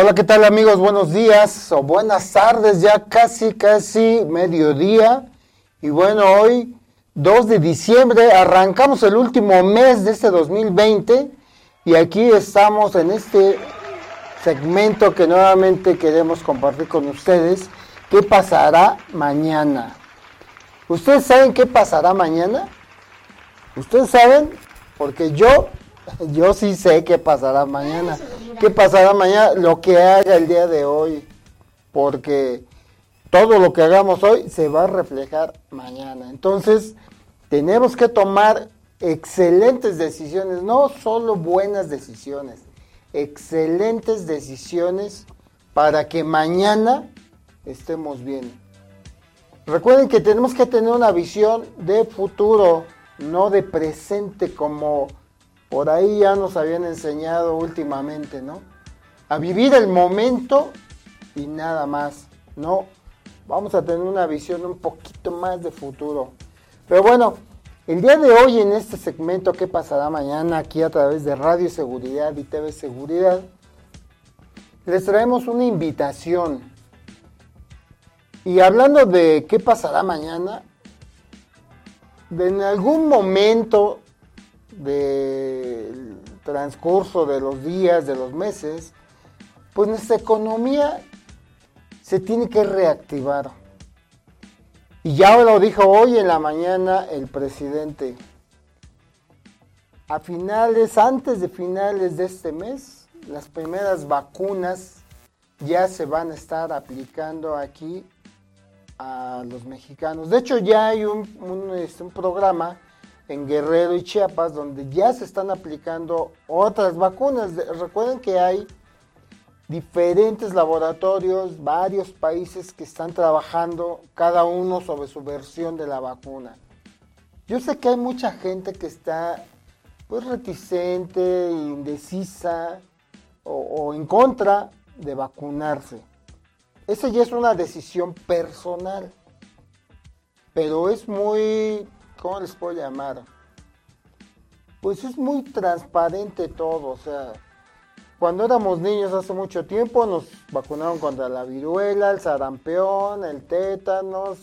Hola, ¿qué tal amigos? Buenos días o buenas tardes, ya casi mediodía. Y bueno, hoy 2 de diciembre arrancamos el último mes de este 2020 y aquí estamos en este segmento que nuevamente queremos compartir con ustedes. ¿Qué pasará mañana? ¿Ustedes saben qué pasará mañana? ¿Ustedes saben? Porque yo sí sé qué pasará mañana. ¿Qué pasará mañana? Lo que haga el día de hoy, porque todo lo que hagamos hoy se va a reflejar mañana. Entonces, tenemos que tomar excelentes decisiones, no solo buenas decisiones, excelentes decisiones para que mañana estemos bien. Recuerden que tenemos que tener una visión de futuro, no de presente como por ahí ya nos habían enseñado últimamente, ¿no? A vivir el momento y nada más, ¿no? Vamos a tener una visión un poquito más de futuro. Pero bueno, el día de hoy en este segmento ¿Qué pasará mañana? Aquí a través de Radio Seguridad y TV Seguridad, les traemos una invitación. Y hablando de qué pasará mañana, en algún momento del transcurso de los días, de los meses, pues nuestra economía se tiene que reactivar. Y ya lo dijo hoy en la mañana el presidente. A finales, antes de finales de este mes, las primeras vacunas ya se van a estar aplicando aquí a los mexicanos. De hecho, ya hay un programa en Guerrero y Chiapas, donde ya se están aplicando otras vacunas. Recuerden que hay diferentes laboratorios, varios países que están trabajando cada uno sobre su versión de la vacuna. Yo sé que hay mucha gente que está pues reticente, indecisa o en contra de vacunarse. Esa ya es una decisión personal, pero es muy... ¿Cómo les puedo llamar? Pues es muy transparente todo, o sea, cuando éramos niños hace mucho tiempo nos vacunaron contra la viruela, el sarampión, el tétanos,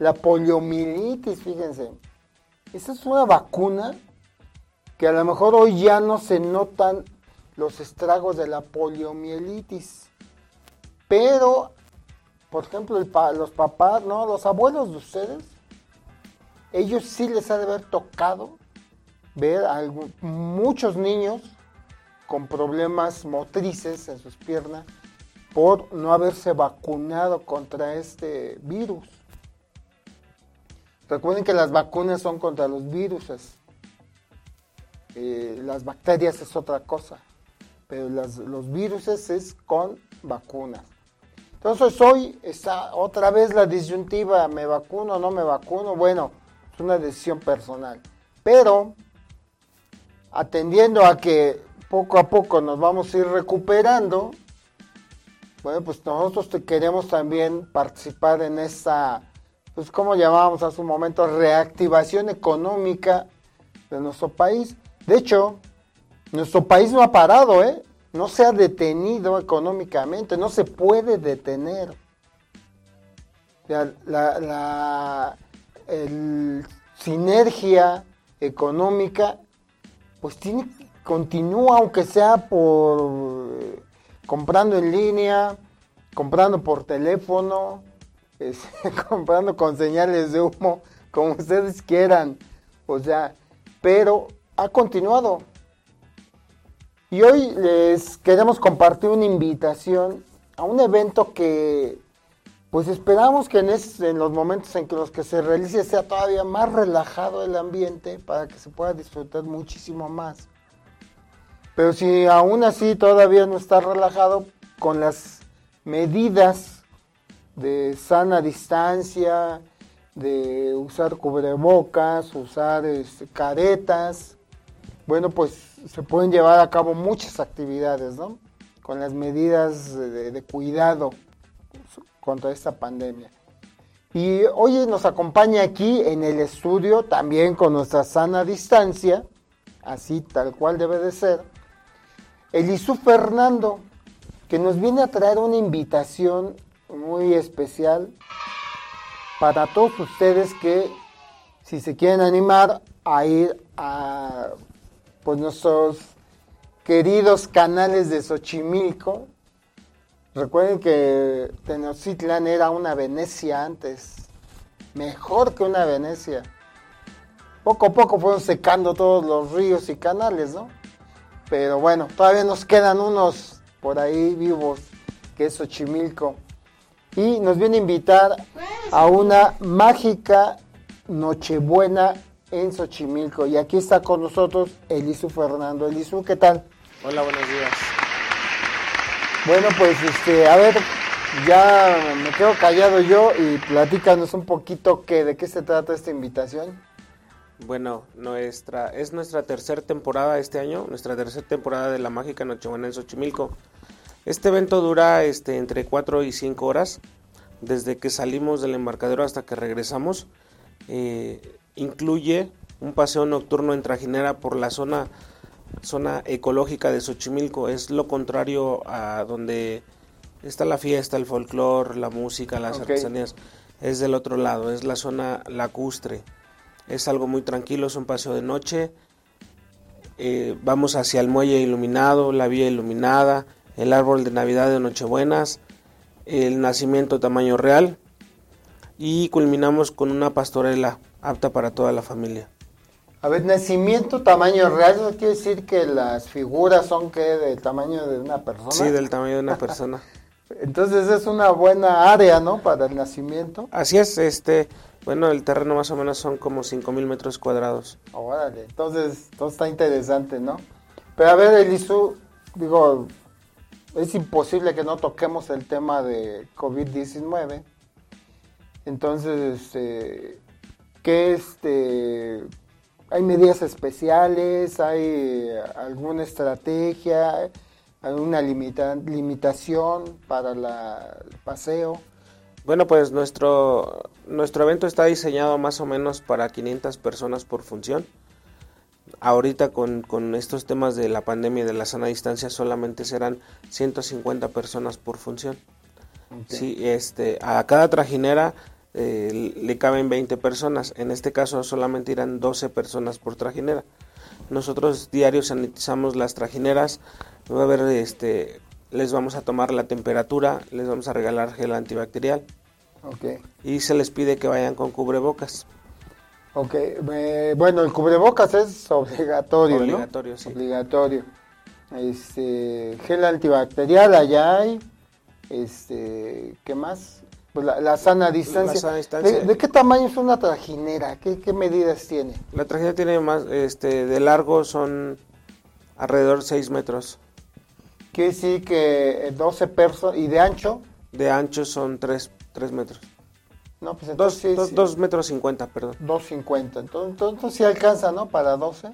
la poliomielitis, fíjense. Esa es una vacuna que a lo mejor hoy ya no se notan los estragos de la poliomielitis, pero, por ejemplo, los papás, ¿no? Los abuelos de ustedes, ellos sí les ha de haber tocado ver a muchos niños con problemas motrices en sus piernas por no haberse vacunado contra este virus. Recuerden que las vacunas son contra los virus. Las bacterias es otra cosa, pero los virus es con vacunas. Entonces hoy está otra vez la disyuntiva, ¿me vacuno o no me vacuno? Bueno, es una decisión personal, pero atendiendo a que poco a poco nos vamos a ir recuperando, bueno, pues nosotros queremos también participar en esta, pues como llamábamos hace un momento, reactivación económica de nuestro país. De hecho, nuestro país no ha parado, no se ha detenido económicamente, no se puede detener. O sea, la sinergia económica pues continúa, aunque sea por comprando en línea, comprando por teléfono, comprando con señales de humo, como ustedes quieran, o sea, pero ha continuado. Y hoy les queremos compartir una invitación a un evento que pues esperamos que en los momentos en que los que se realice sea todavía más relajado el ambiente para que se pueda disfrutar muchísimo más. Pero si aún así todavía no está relajado, con las medidas de sana distancia, de usar cubrebocas, usar caretas, bueno, pues se pueden llevar a cabo muchas actividades, ¿no? Con las medidas de cuidado contra esta pandemia. Y hoy nos acompaña aquí en el estudio, también con nuestra sana distancia, así tal cual debe de ser, Elisú Fernando, que nos viene a traer una invitación muy especial para todos ustedes que, si se quieren animar a ir a pues, nuestros queridos canales de Xochimilco. Recuerden que Tenochtitlan era una Venecia antes, mejor que una Venecia. Poco a poco fueron secando todos los ríos y canales, ¿no? Pero bueno, todavía nos quedan unos por ahí vivos, que es Xochimilco. Y nos viene a invitar a una mágica Nochebuena en Xochimilco. Y aquí está con nosotros Elisú Fernando. Elisú, ¿qué tal? Hola, buenos días. Bueno, pues, a ver, ya me quedo callado yo y platícanos un poquito de qué se trata esta invitación. Bueno, es nuestra tercera temporada este año, nuestra tercera temporada de La Mágica Nochebuena en Xochimilco. Este evento dura entre 4 y 5 horas, desde que salimos del embarcadero hasta que regresamos. Incluye un paseo nocturno en trajinera por la zona ecológica de Xochimilco. Es lo contrario a donde está la fiesta, el folclor, la música, las artesanías. Es del otro lado, es la zona lacustre. Es algo muy tranquilo, es un paseo de noche. Vamos hacia el muelle iluminado, la vía iluminada, el árbol de Navidad de Nochebuenas, el nacimiento tamaño real. Y culminamos con una pastorela apta para toda la familia. A ver, nacimiento tamaño real, ¿eso quiere decir que las figuras son del tamaño de una persona? Sí, del tamaño de una persona. Entonces es una buena área, ¿no?, para el nacimiento. Así es, bueno, el terreno más o menos son como 5,000 metros cuadrados. Órale, entonces todo está interesante, ¿no? Pero a ver, Elisú, es imposible que no toquemos el tema de COVID-19. Entonces, ¿hay medidas especiales? ¿Hay alguna estrategia? ¿Alguna limitación para el paseo? Bueno, pues nuestro evento está diseñado más o menos para 500 personas por función. Ahorita con estos temas de la pandemia y de la sana distancia solamente serán 150 personas por función. Okay. Sí, a cada trajinera le caben 20 personas, en este caso solamente irán 12 personas por trajinera. Nosotros diarios sanitizamos las trajineras, va a haber, les vamos a tomar la temperatura, les vamos a regalar gel antibacterial. Okay. Y se les pide que vayan con cubrebocas. Okay. Bueno, el cubrebocas es obligatorio, ¿no? Obligatorio, sí. Obligatorio. Gel antibacterial allá hay, ¿qué más? Pues la sana distancia. La sana distancia. ¿De qué tamaño es una trajinera? ¿Qué medidas tiene? La trajinera tiene más, de largo son alrededor de 6 metros. Quiere decir que 12 personas, ¿y de ancho? De ancho son 3 metros. No, pues entonces 2,50 metros, perdón. 2,50, entonces sí alcanza, ¿no? Para 12, o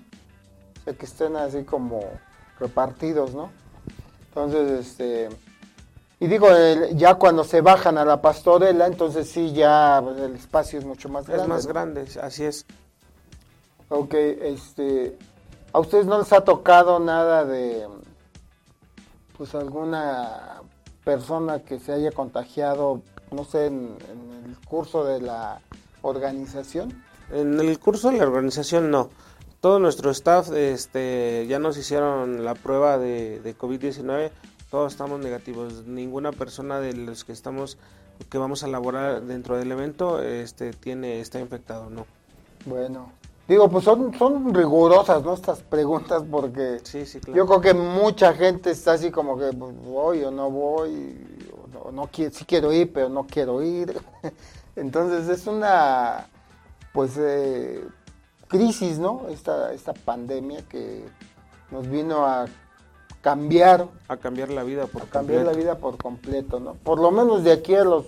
sea, que estén así como repartidos, ¿no? Entonces, Y digo, ya cuando se bajan a la pastorela, entonces sí, ya pues, el espacio es mucho más grande. Es más grande, así es. Ok, ¿a ustedes no les ha tocado nada de, pues, alguna persona que se haya contagiado, no sé, en el curso de la organización? En el curso de la organización, no. Todo nuestro staff, ya nos hicieron la prueba de COVID-19. Todos estamos negativos, ninguna persona de los que vamos a elaborar dentro del evento está infectado, no. Bueno, digo, pues son rigurosas, ¿no?, estas preguntas, porque sí, claro. Yo creo que mucha gente está así como que pues, voy o no voy, o no quiero, sí quiero ir, pero no quiero ir. Entonces es una crisis, ¿no?, esta pandemia que nos vino a cambiar la vida por completo. Cambiar la vida por completo, ¿no? Por lo menos de aquí a los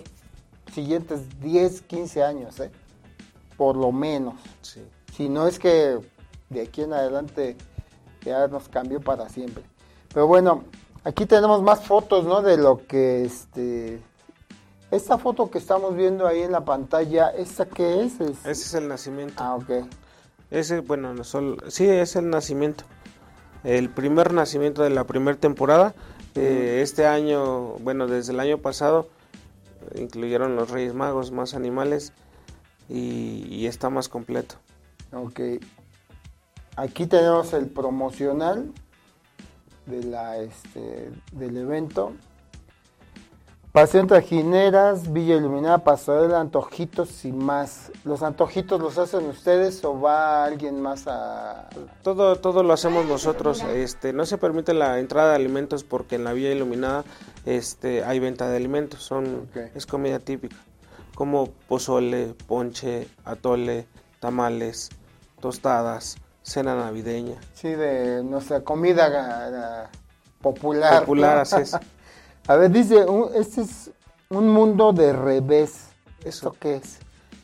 siguientes 10, 15 años, por lo menos. Sí. Si no es que de aquí en adelante ya nos cambió para siempre. Pero bueno, aquí tenemos más fotos, ¿no?, de lo que esta foto que estamos viendo ahí en la pantalla, ¿esta qué es? Ese es el nacimiento. Ah, ok. Sí, es el nacimiento. El primer nacimiento de la primera temporada Este año, bueno, desde el año pasado, incluyeron los Reyes Magos, más animales y está más completo. Ok. Aquí tenemos el promocional de del evento. Paseo en trajineras, Villa Iluminada, pasarela, antojitos y más. ¿Los antojitos los hacen ustedes o va alguien más a...? Todo lo hacemos nosotros. No se permite la entrada de alimentos porque en la Villa Iluminada hay venta de alimentos. Es comida típica, como pozole, ponche, atole, tamales, tostadas, cena navideña. Sí, de nuestra comida popular. Popular, ¿no? Así es. A ver, dice, este es un mundo de revés. ¿Eso qué es?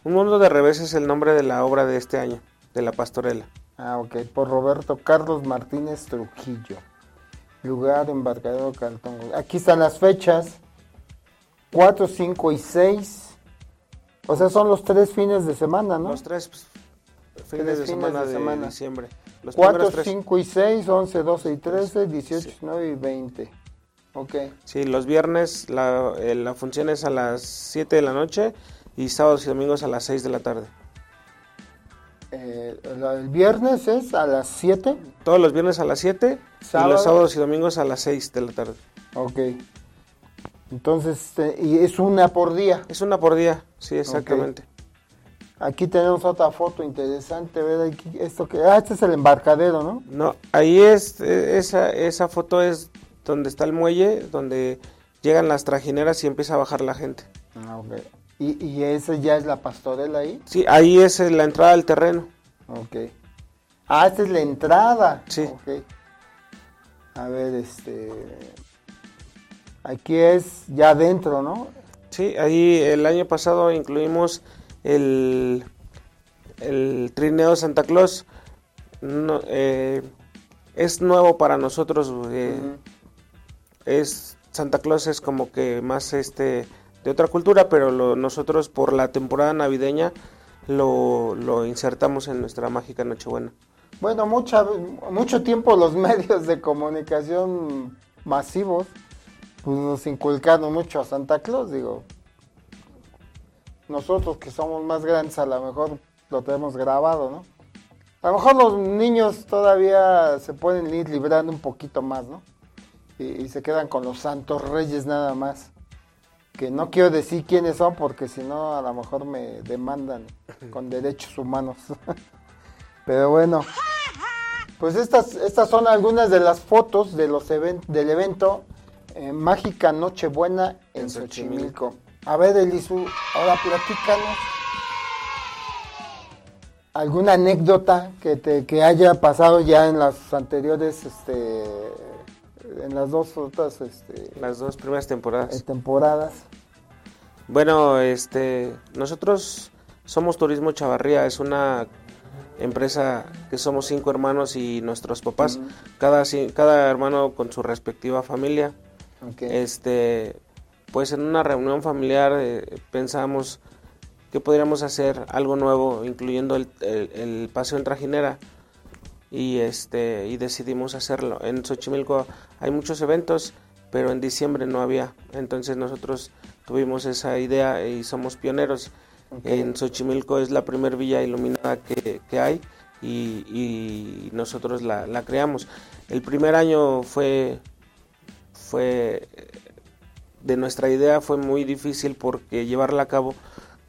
Un mundo de revés es el nombre de la obra de este año, de la pastorela. Ah, ok, por Roberto Carlos Martínez Trujillo. Lugar, Embarcadero Caltongo. Aquí están las fechas, 4, 5 y 6. O sea, son los tres fines de semana, ¿no? Los tres fines de semana de diciembre. Los 4, 5 y 6, 11, 12 y 13, 18, 19 y 20. Okay. Sí, los viernes la función es a las 7 de la noche y sábados y domingos a las 6 de la tarde. ¿El viernes es a las 7? Todos los viernes a las 7 y los sábados y domingos a las 6 de la tarde. Ok. Entonces, ¿y es una por día? Es una por día, sí, exactamente. Okay. Aquí tenemos otra foto interesante, ¿verdad? Este es el embarcadero, ¿no? No, ahí esa foto es... donde está el muelle, donde llegan las trajineras y empieza a bajar la gente. Ah, ok. ¿Y esa ya es la pastorela ahí? Sí, ahí es la entrada al terreno. Ok. Ah, esta es la entrada. Sí. Ok. A ver, aquí es ya adentro, ¿no? Sí, ahí el año pasado incluimos el trineo Santa Claus. No, es nuevo para nosotros, Santa Claus es como que más de otra cultura, pero nosotros por la temporada navideña lo insertamos en nuestra Mágica Nochebuena. Bueno, mucho tiempo los medios de comunicación masivos pues, nos inculcaron mucho a Santa Claus, digo. Nosotros que somos más grandes a lo mejor lo tenemos grabado, ¿no? A lo mejor los niños todavía se pueden ir librando un poquito más, ¿no? Y se quedan con los santos reyes nada más, que no quiero decir quiénes son porque si no a lo mejor me demandan con derechos humanos. Pero bueno, pues estas son algunas de las fotos de del evento Mágica Nochebuena en Xochimilco. A ver, Elisú, ahora platícanos alguna anécdota que haya pasado ya en las anteriores... en las dos otras... las dos primeras temporadas. Bueno, nosotros somos Turismo Chavarría, es una empresa que somos 5 hermanos y nuestros papás, cada hermano con su respectiva familia. Okay. Pues en una reunión familiar pensamos que podríamos hacer algo nuevo, incluyendo el paseo en trajinera. Y decidimos hacerlo. En Xochimilco hay muchos eventos, pero en diciembre no había. Entonces nosotros tuvimos esa idea y somos pioneros. Okay. En Xochimilco es la primer villa iluminada que hay y nosotros la creamos. El primer año fue de nuestra idea, fue muy difícil porque llevarla a cabo,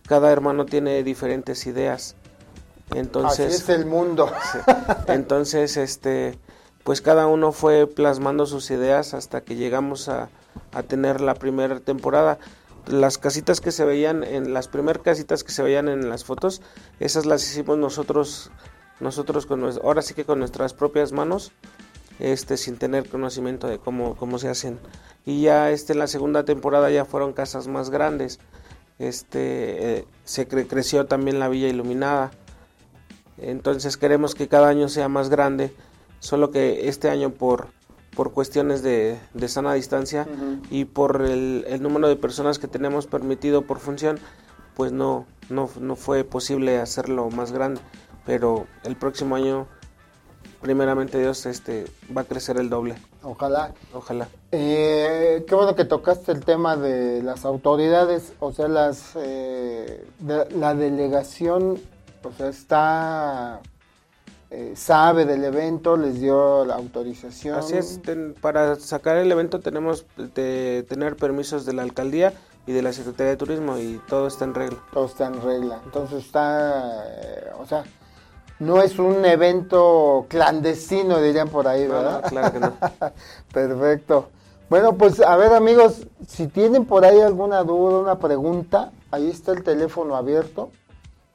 cada hermano tiene diferentes ideas. Entonces, así es el mundo. Entonces, pues cada uno fue plasmando sus ideas hasta que llegamos a tener la primera temporada. Las casitas que se veían en las fotos, esas las hicimos nosotros ahora sí que con nuestras propias manos, sin tener conocimiento de cómo se hacen. Y ya en la segunda temporada ya fueron casas más grandes. Se creció también la Villa Iluminada. Entonces queremos que cada año sea más grande, solo que este año por cuestiones de sana distancia y por el número de personas que tenemos permitido por función, pues no fue posible hacerlo más grande, pero el próximo año, primeramente Dios, va a crecer el doble. Ojalá. Ojalá. Qué bueno que tocaste el tema de las autoridades, o sea, las la delegación, o sea, está... sabe del evento, les dio la autorización. Así es, para sacar el evento tenemos de tener permisos de la alcaldía y de la Secretaría de Turismo y todo está en regla. Todo está en regla, entonces está, o sea, no es un evento clandestino, dirían por ahí, ¿verdad? No, claro que no. Perfecto. Bueno, pues a ver, amigos, si tienen por ahí alguna duda, una pregunta, ahí está el teléfono abierto.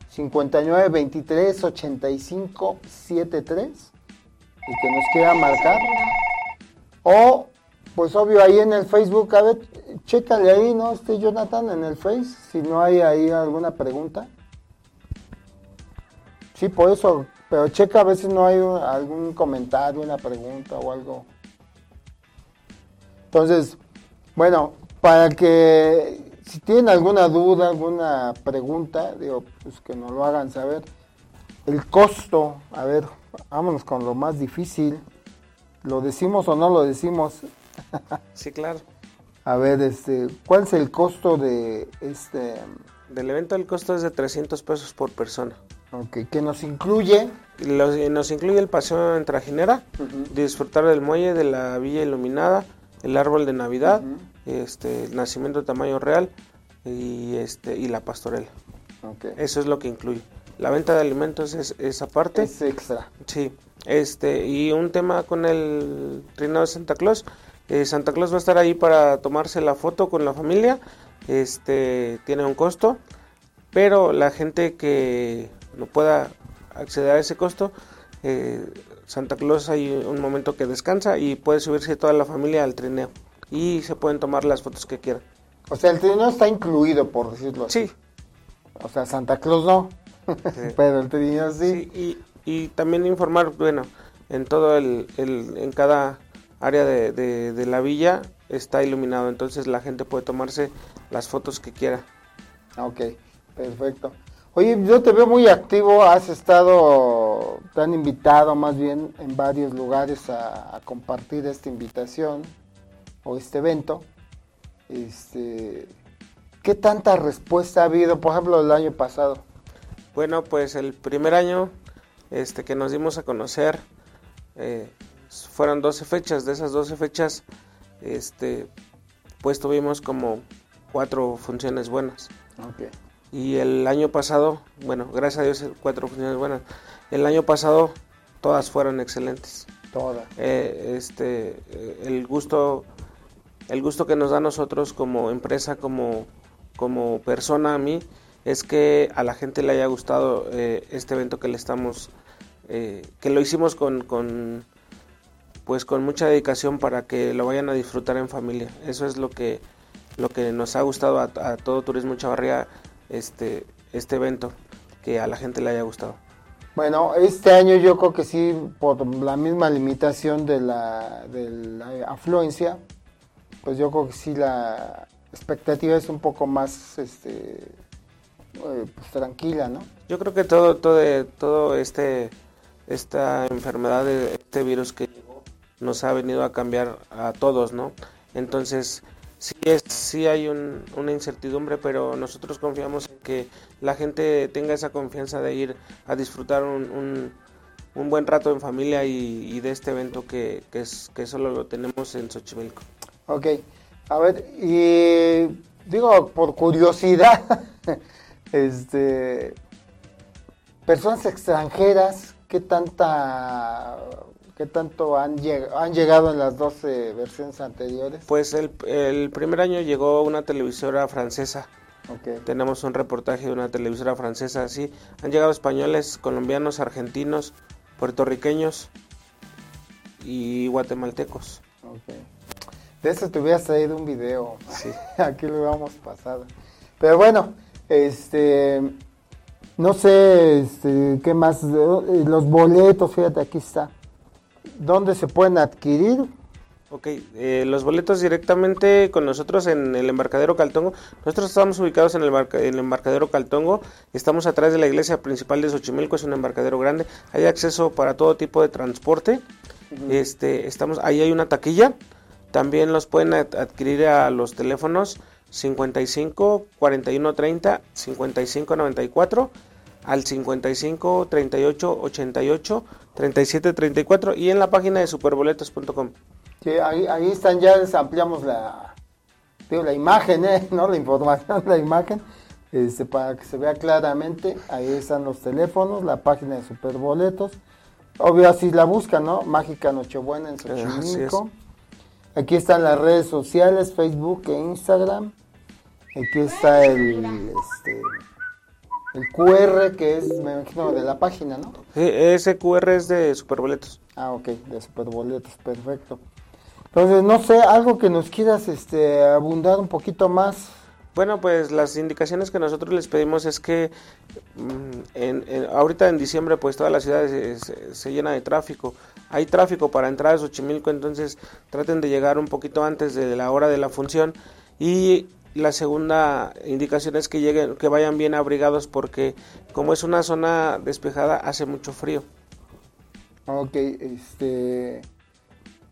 59 23 85 73, el que nos quiera marcar, o pues obvio ahí en el Facebook, a ver, chécale ahí, ¿no? Jonathan, en el Face, si no hay ahí alguna pregunta. Sí, por eso, pero checa a ver si no hay algún comentario, una pregunta o algo. Entonces, bueno, para que... si tienen alguna duda, alguna pregunta, digo, pues que nos lo hagan saber. El costo, a ver, vámonos con lo más difícil. ¿Lo decimos o no lo decimos? Sí, claro. A ver, ¿cuál es el costo de este...? Del evento el costo es de 300 pesos por persona. Ok, ¿qué nos incluye? Nos incluye el paseo en trajinera, uh-huh, disfrutar del muelle, de la villa iluminada, el árbol de Navidad, uh-huh, el nacimiento de tamaño real y la pastorela. Okay. Eso es lo que incluye. La venta de alimentos es esa parte. Es extra. Sí. Y un tema con el reinado de Santa Claus. Santa Claus va a estar ahí para tomarse la foto con la familia. Tiene un costo, pero la gente que no pueda acceder a ese costo, Santa Claus hay un momento que descansa y puede subirse toda la familia al trineo y se pueden tomar las fotos que quieran. O sea, el trineo está incluido, por decirlo así. Sí. O sea, Santa Claus no, sí. Pero el trineo sí. Sí, y también informar, bueno, en todo en cada área de la villa está iluminado, entonces la gente puede tomarse las fotos que quiera. Ok, perfecto. Oye, yo te veo muy activo, has estado, te han invitado más bien en varios lugares a compartir esta invitación o este evento. ¿Qué tanta respuesta ha habido, por ejemplo, el año pasado? Bueno, pues el primer año que nos dimos a conocer fueron 12 fechas, de esas 12 fechas pues tuvimos como 4 funciones buenas. Okay. Y el año pasado, bueno, gracias a Dios, 4 funciones buenas. El año pasado todas fueron excelentes. Todas. El gusto que nos da a nosotros como empresa, como persona, a mí, es que a la gente le haya gustado este evento que le estamos, que lo hicimos con mucha dedicación para que lo vayan a disfrutar en familia. Eso es lo que nos ha gustado a todo Turismo Chavarría. Este evento, que a la gente le haya gustado. Bueno, este año yo creo que sí, por la misma limitación de la afluencia, pues yo creo que sí la expectativa es un poco más pues tranquila, ¿no? Yo creo que todo esta enfermedad, este virus que llegó, nos ha venido a cambiar a todos, ¿no? Entonces... Sí hay una incertidumbre, pero nosotros confiamos en que la gente tenga esa confianza de ir a disfrutar un buen rato en familia y de este evento que solo lo tenemos en Xochimilco. Ok, a ver, y digo, por curiosidad, personas extranjeras, ¿Qué tanto han llegado en las 12 versiones anteriores? Pues el primer año llegó una televisora francesa. Okay. Tenemos un reportaje de una televisora francesa, sí. Han llegado españoles, colombianos, argentinos, puertorriqueños y guatemaltecos. Okay. De eso te hubieras traído un video. Sí. Aquí lo vamos pasado. Pero bueno, no sé qué más. Los boletos, fíjate, aquí está. ¿Dónde se pueden adquirir? Ok, los boletos directamente con nosotros en el Embarcadero Caltongo. Nosotros estamos ubicados en el Embarcadero Caltongo. Estamos atrás de la iglesia principal de Xochimilco, es un embarcadero grande. Hay acceso para todo tipo de transporte. Estamos, ahí hay una taquilla. También los pueden adquirir a los teléfonos 55 41 30 55 94 al 55 38 88 37 34 y en la página de superboletos.com. Sí, ahí están, ya ampliamos la imagen, ¿no? La información, la imagen, para que se vea claramente. Ahí están los teléfonos, la página de Superboletos. Obvio, así la buscan, ¿no? Mágica Nochebuena en Xochimilco. Aquí están las redes sociales, Facebook e Instagram. Aquí está el QR, que es, me imagino, de la página, ¿no? Sí, ese QR es de Superboletos. Ah, ok, de Superboletos, perfecto. Entonces, no sé, algo que nos quieras abundar un poquito más. Bueno, pues las indicaciones que nosotros les pedimos es que ahorita en diciembre pues toda la ciudad se llena de tráfico. Hay tráfico para entrar a Xochimilco, entonces traten de llegar un poquito antes de la hora de la función. Y la segunda indicación es que lleguen, que vayan bien abrigados, porque como es una zona despejada hace mucho frío. Ok,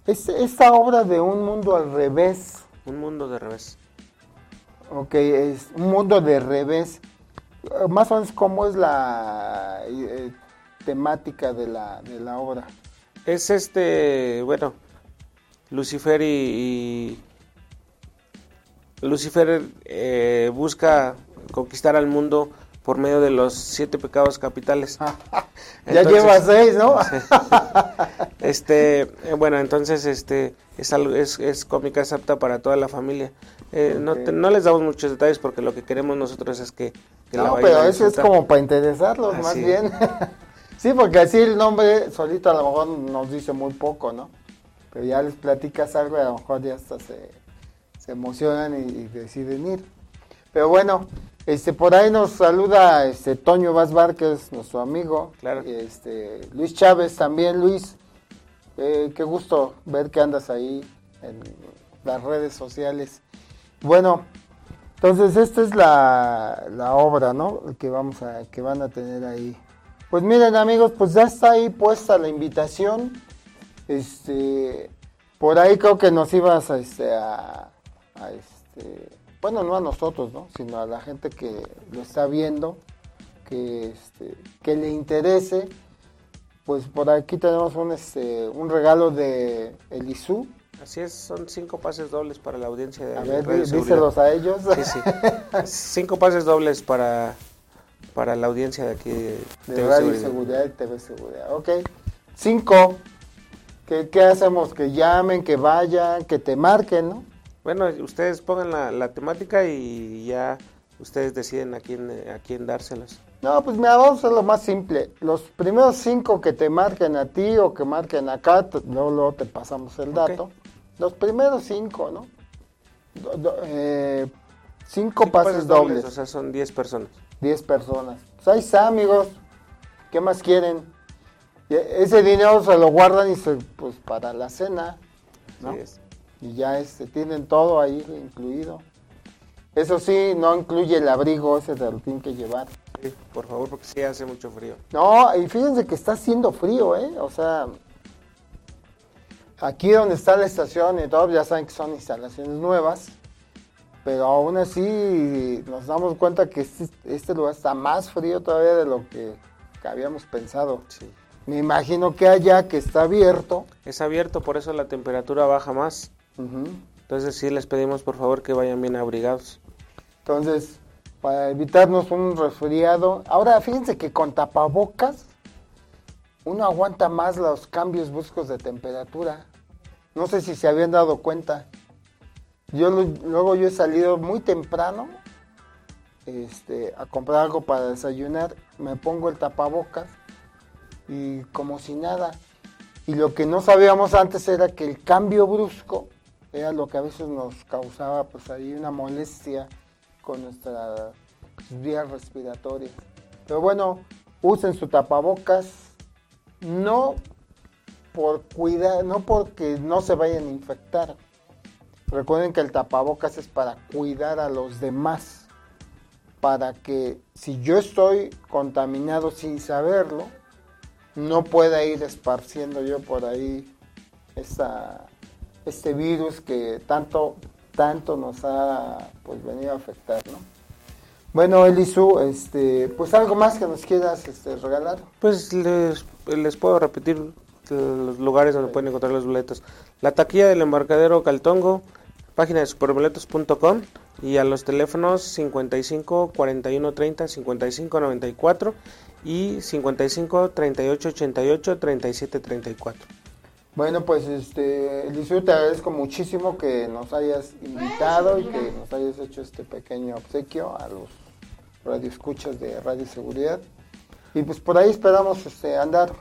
esta obra de Un mundo al revés. Un mundo de revés. Ok, es Un mundo de revés. Más o menos, ¿cómo es la temática de la obra? Es Lucifer Lucifer busca conquistar al mundo por medio de los 7 pecados capitales. Entonces, ya lleva 6, ¿no? Es cómica, es apta para toda la familia. Okay. No les damos muchos detalles porque lo que queremos nosotros es que la vayan a disfrutar. No, pero eso es como para interesarlos, más bien. Sí, porque así el nombre solito a lo mejor nos dice muy poco, ¿no? Pero ya les platicas algo y a lo mejor ya hasta se emocionan y deciden ir. Pero bueno, por ahí nos saluda Toño Vázquez, que es nuestro amigo. Claro. Luis Chávez también. Luis, qué gusto ver que andas ahí en las redes sociales. Bueno, entonces esta es la obra, ¿no? Que van a tener ahí. Pues miren, amigos, pues ya está ahí puesta la invitación. Por ahí creo que nos ibas bueno, no a nosotros, ¿no? Sino a la gente que lo está viendo, que le interese. Pues por aquí tenemos un regalo de Elisú. Así es, son 5 pases dobles para la audiencia de Radio Seguridad. Díselos a ellos. Sí. 5 pases dobles para la audiencia de aquí de Radio Seguridad y TV Seguridad. Ok, 5. ¿Qué hacemos? Que llamen, que vayan, que te marquen, ¿no? Bueno, ustedes pongan la temática y ya ustedes deciden a quién dárselos. No, pues mira, vamos a hacer lo más simple. Los primeros 5 que te marquen a ti o que marquen acá, luego te pasamos el dato. Okay. Los primeros 5, ¿no? 5 pases dobles. O sea, son 10 personas. 10 personas. Pues ahí está, amigos. ¿Qué más quieren? Ese dinero se lo guardan y pues para la cena, ¿no? Sí es. Y ya tienen todo ahí incluido. Eso sí, no incluye el abrigo ese de lo tienen que llevar. Sí, por favor, porque sí hace mucho frío. No, y fíjense que está haciendo frío, o sea, aquí donde está la estación y todo, ya saben que son instalaciones nuevas, pero aún así nos damos cuenta que este lugar está más frío todavía de lo que habíamos pensado. Sí. Me imagino que allá que está abierto. Es abierto, por eso la temperatura baja más. Uh-huh. Entonces sí les pedimos por favor que vayan bien abrigados. Entonces, para evitarnos un resfriado. Ahora fíjense que con tapabocas uno aguanta más los cambios bruscos de temperatura. No sé si se habían dado cuenta. Luego yo he salido muy temprano a comprar algo para desayunar. Me pongo el tapabocas y como si nada, y lo que no sabíamos antes era que el cambio brusco era lo que a veces nos causaba pues ahí una molestia con nuestras vías respiratorias. Pero bueno, usen su tapabocas, no por cuidar, no porque no se vayan a infectar. Recuerden que el tapabocas es para cuidar a los demás, para que si yo estoy contaminado sin saberlo, no pueda ir esparciendo yo por ahí este virus que tanto nos ha pues venido a afectar, ¿no? Bueno, Elisú, pues algo más que nos quieras regalar. Pues les puedo repetir los lugares donde pueden encontrar los boletos. La taquilla del Embarcadero Caltongo, página de superboletos.com, y a los teléfonos 55 41 30 55 94 y 55 38 88 37 34. Bueno, pues Elisú, te agradezco muchísimo que nos hayas invitado y que nos hayas hecho este pequeño obsequio a los radioescuchas de Radio Seguridad. Y pues por ahí esperamos andar.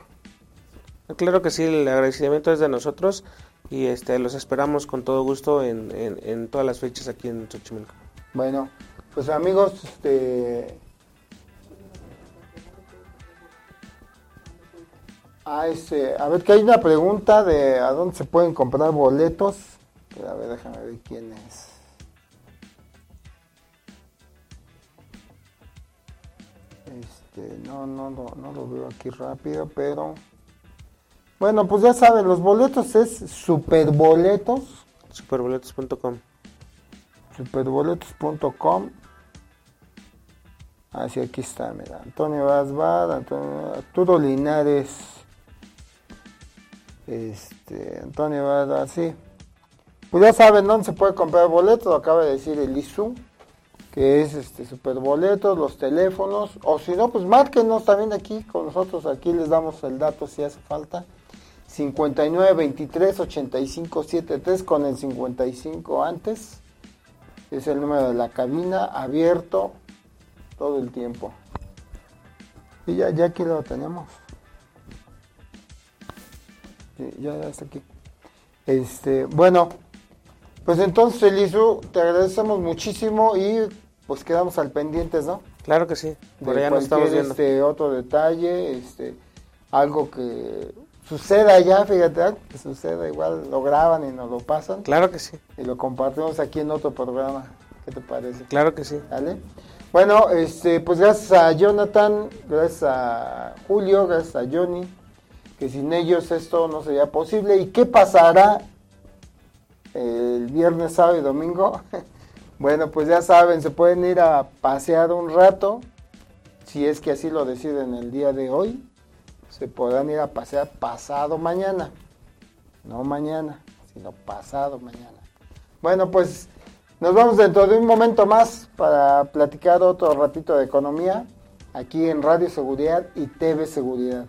Claro que sí, el agradecimiento es de nosotros y los esperamos con todo gusto en todas las fechas aquí en Xochimilco. Bueno, pues amigos, a ver, que hay una pregunta de a dónde se pueden comprar boletos. A ver, déjame ver quién es. No lo veo aquí rápido, pero... Bueno, pues ya saben, los boletos es Superboletos. Superboletos.com. Superboletos.com. Ah, sí, aquí está, mira. Antonio Basbar, Arturo Linares. Antonio Basbar, sí. Pues ya saben dónde se puede comprar boletos, lo acaba de decir Elisú, que es Superboletos, los teléfonos, o si no, pues márquenos también aquí con nosotros, aquí les damos el dato si hace falta. 59 23 85 73, con el 55 antes es el número de la cabina, abierto todo el tiempo. Y ya aquí lo tenemos. Sí, ya está aquí. Bueno, pues entonces, Elisú, te agradecemos muchísimo y pues quedamos al pendientes, ¿no? Claro que sí. Por allá nos estamos viendo. Otro detalle, algo que suceda allá, fíjate, algo que suceda, igual lo graban y nos lo pasan. Claro que sí. Y lo compartimos aquí en otro programa. ¿Qué te parece? Claro que sí. ¿Vale? Bueno, pues gracias a Jonathan, gracias a Julio, gracias a Johnny, que sin ellos esto no sería posible. ¿Y qué pasará el viernes, sábado y domingo? Bueno, pues ya saben, se pueden ir a pasear un rato, si es que así lo deciden el día de hoy. Se podrán ir a pasear pasado mañana, no mañana, sino pasado mañana. Bueno, pues nos vamos dentro de un momento más para platicar otro ratito de economía aquí en Radio Seguridad y TV Seguridad.